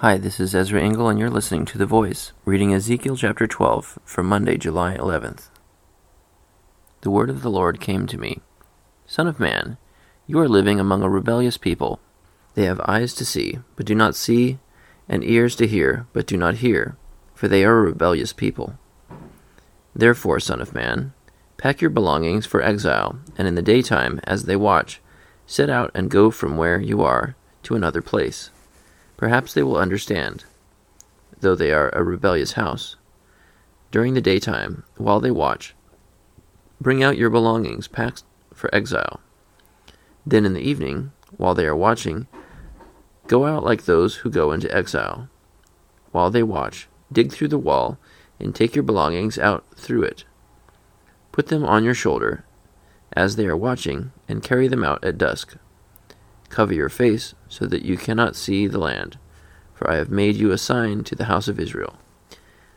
Hi, this is Ezra Engel, and you're listening to The Voice, reading Ezekiel chapter 12 for Monday, July 11th. The word of the Lord came to me. Son of man, you are living among a rebellious people. They have eyes to see, but do not see, and ears to hear, but do not hear, for they are a rebellious people. Therefore, son of man, pack your belongings for exile, and in the daytime, as they watch, set out and go from where you are to another place. Perhaps they will understand, though they are a rebellious house. During the daytime, while they watch, bring out your belongings packed for exile. Then in the evening, while they are watching, go out like those who go into exile. While they watch, dig through the wall and take your belongings out through it. Put them on your shoulder as they are watching and carry them out at dusk. Cover your face so that you cannot see the land, for I have made you a sign to the house of Israel.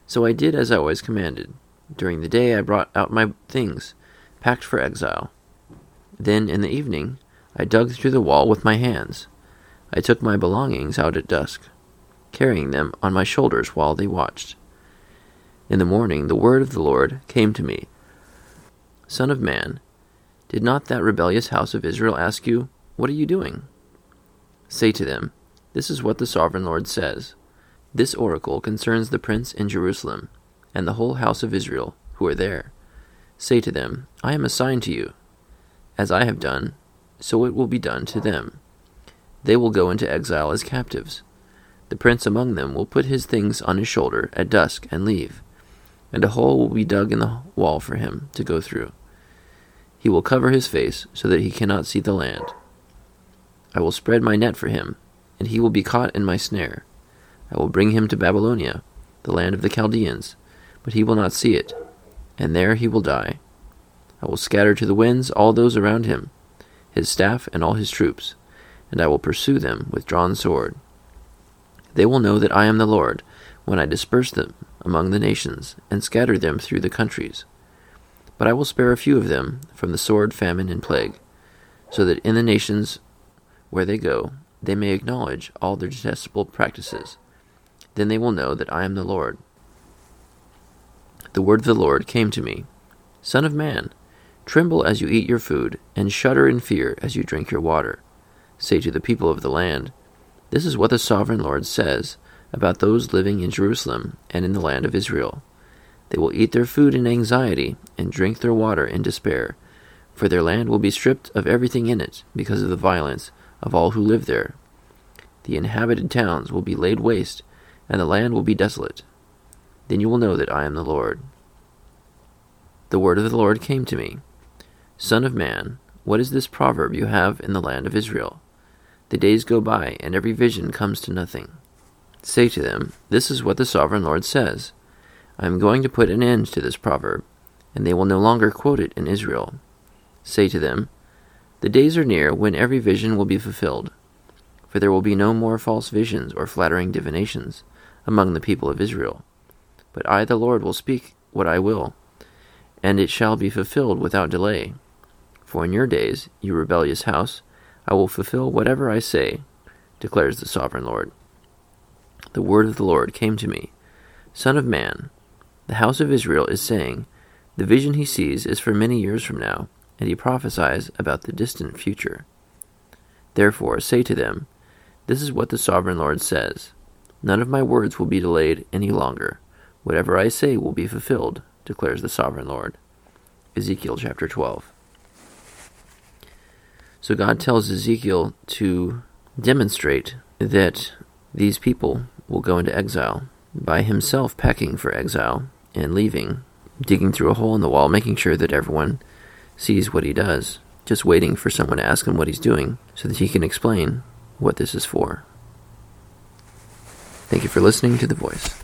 So I did as I was commanded. During the day I brought out my things, packed for exile. Then in the evening I dug through the wall with my hands. I took my belongings out at dusk, carrying them on my shoulders while they watched. In the morning the word of the Lord came to me. Son of man, did not that rebellious house of Israel ask you, "What are you doing?" Say to them, "This is what the Sovereign Lord says. This oracle concerns the prince in Jerusalem and the whole house of Israel who are there. Say to them, I am a sign to you. As I have done, so it will be done to them. They will go into exile as captives. The prince among them will put his things on his shoulder at dusk and leave, and a hole will be dug in the wall for him to go through. He will cover his face so that he cannot see the land. I will spread my net for him, and he will be caught in my snare. I will bring him to Babylonia, the land of the Chaldeans, but he will not see it, and there he will die. I will scatter to the winds all those around him, his staff and all his troops, and I will pursue them with drawn sword. They will know that I am the Lord when I disperse them among the nations and scatter them through the countries. But I will spare a few of them from the sword, famine, and plague, so that in the nations where they go, they may acknowledge all their detestable practices. Then they will know that I am the Lord." The word of the Lord came to me. Son of man, tremble as you eat your food, and shudder in fear as you drink your water. Say to the people of the land, "This is what the Sovereign Lord says about those living in Jerusalem and in the land of Israel. They will eat their food in anxiety and drink their water in despair, for their land will be stripped of everything in it because of the violence of all who live there. The inhabited towns will be laid waste, and the land will be desolate. Then you will know that I am the Lord." The word of the Lord came to me. Son of man, what is this proverb you have in the land of Israel? The days go by, and every vision comes to nothing. Say to them, "This is what the Sovereign Lord says. I am going to put an end to this proverb, and they will no longer quote it in Israel." Say to them, "The days are near when every vision will be fulfilled, for there will be no more false visions or flattering divinations among the people of Israel. But I, the Lord, will speak what I will, and it shall be fulfilled without delay. For in your days, you rebellious house, I will fulfill whatever I say, declares the Sovereign Lord." The word of the Lord came to me. Son of man, the house of Israel is saying, "The vision he sees is for many years from now, and he prophesies about the distant future." Therefore say to them, "This is what the Sovereign Lord says. None of my words will be delayed any longer. Whatever I say will be fulfilled, declares the Sovereign Lord." Ezekiel chapter 12. So God tells Ezekiel to demonstrate that these people will go into exile by himself packing for exile and leaving, digging through a hole in the wall, making sure that everyone sees what he does, just waiting for someone to ask him what he's doing so that he can explain what this is for. Thank you for listening to The Voice.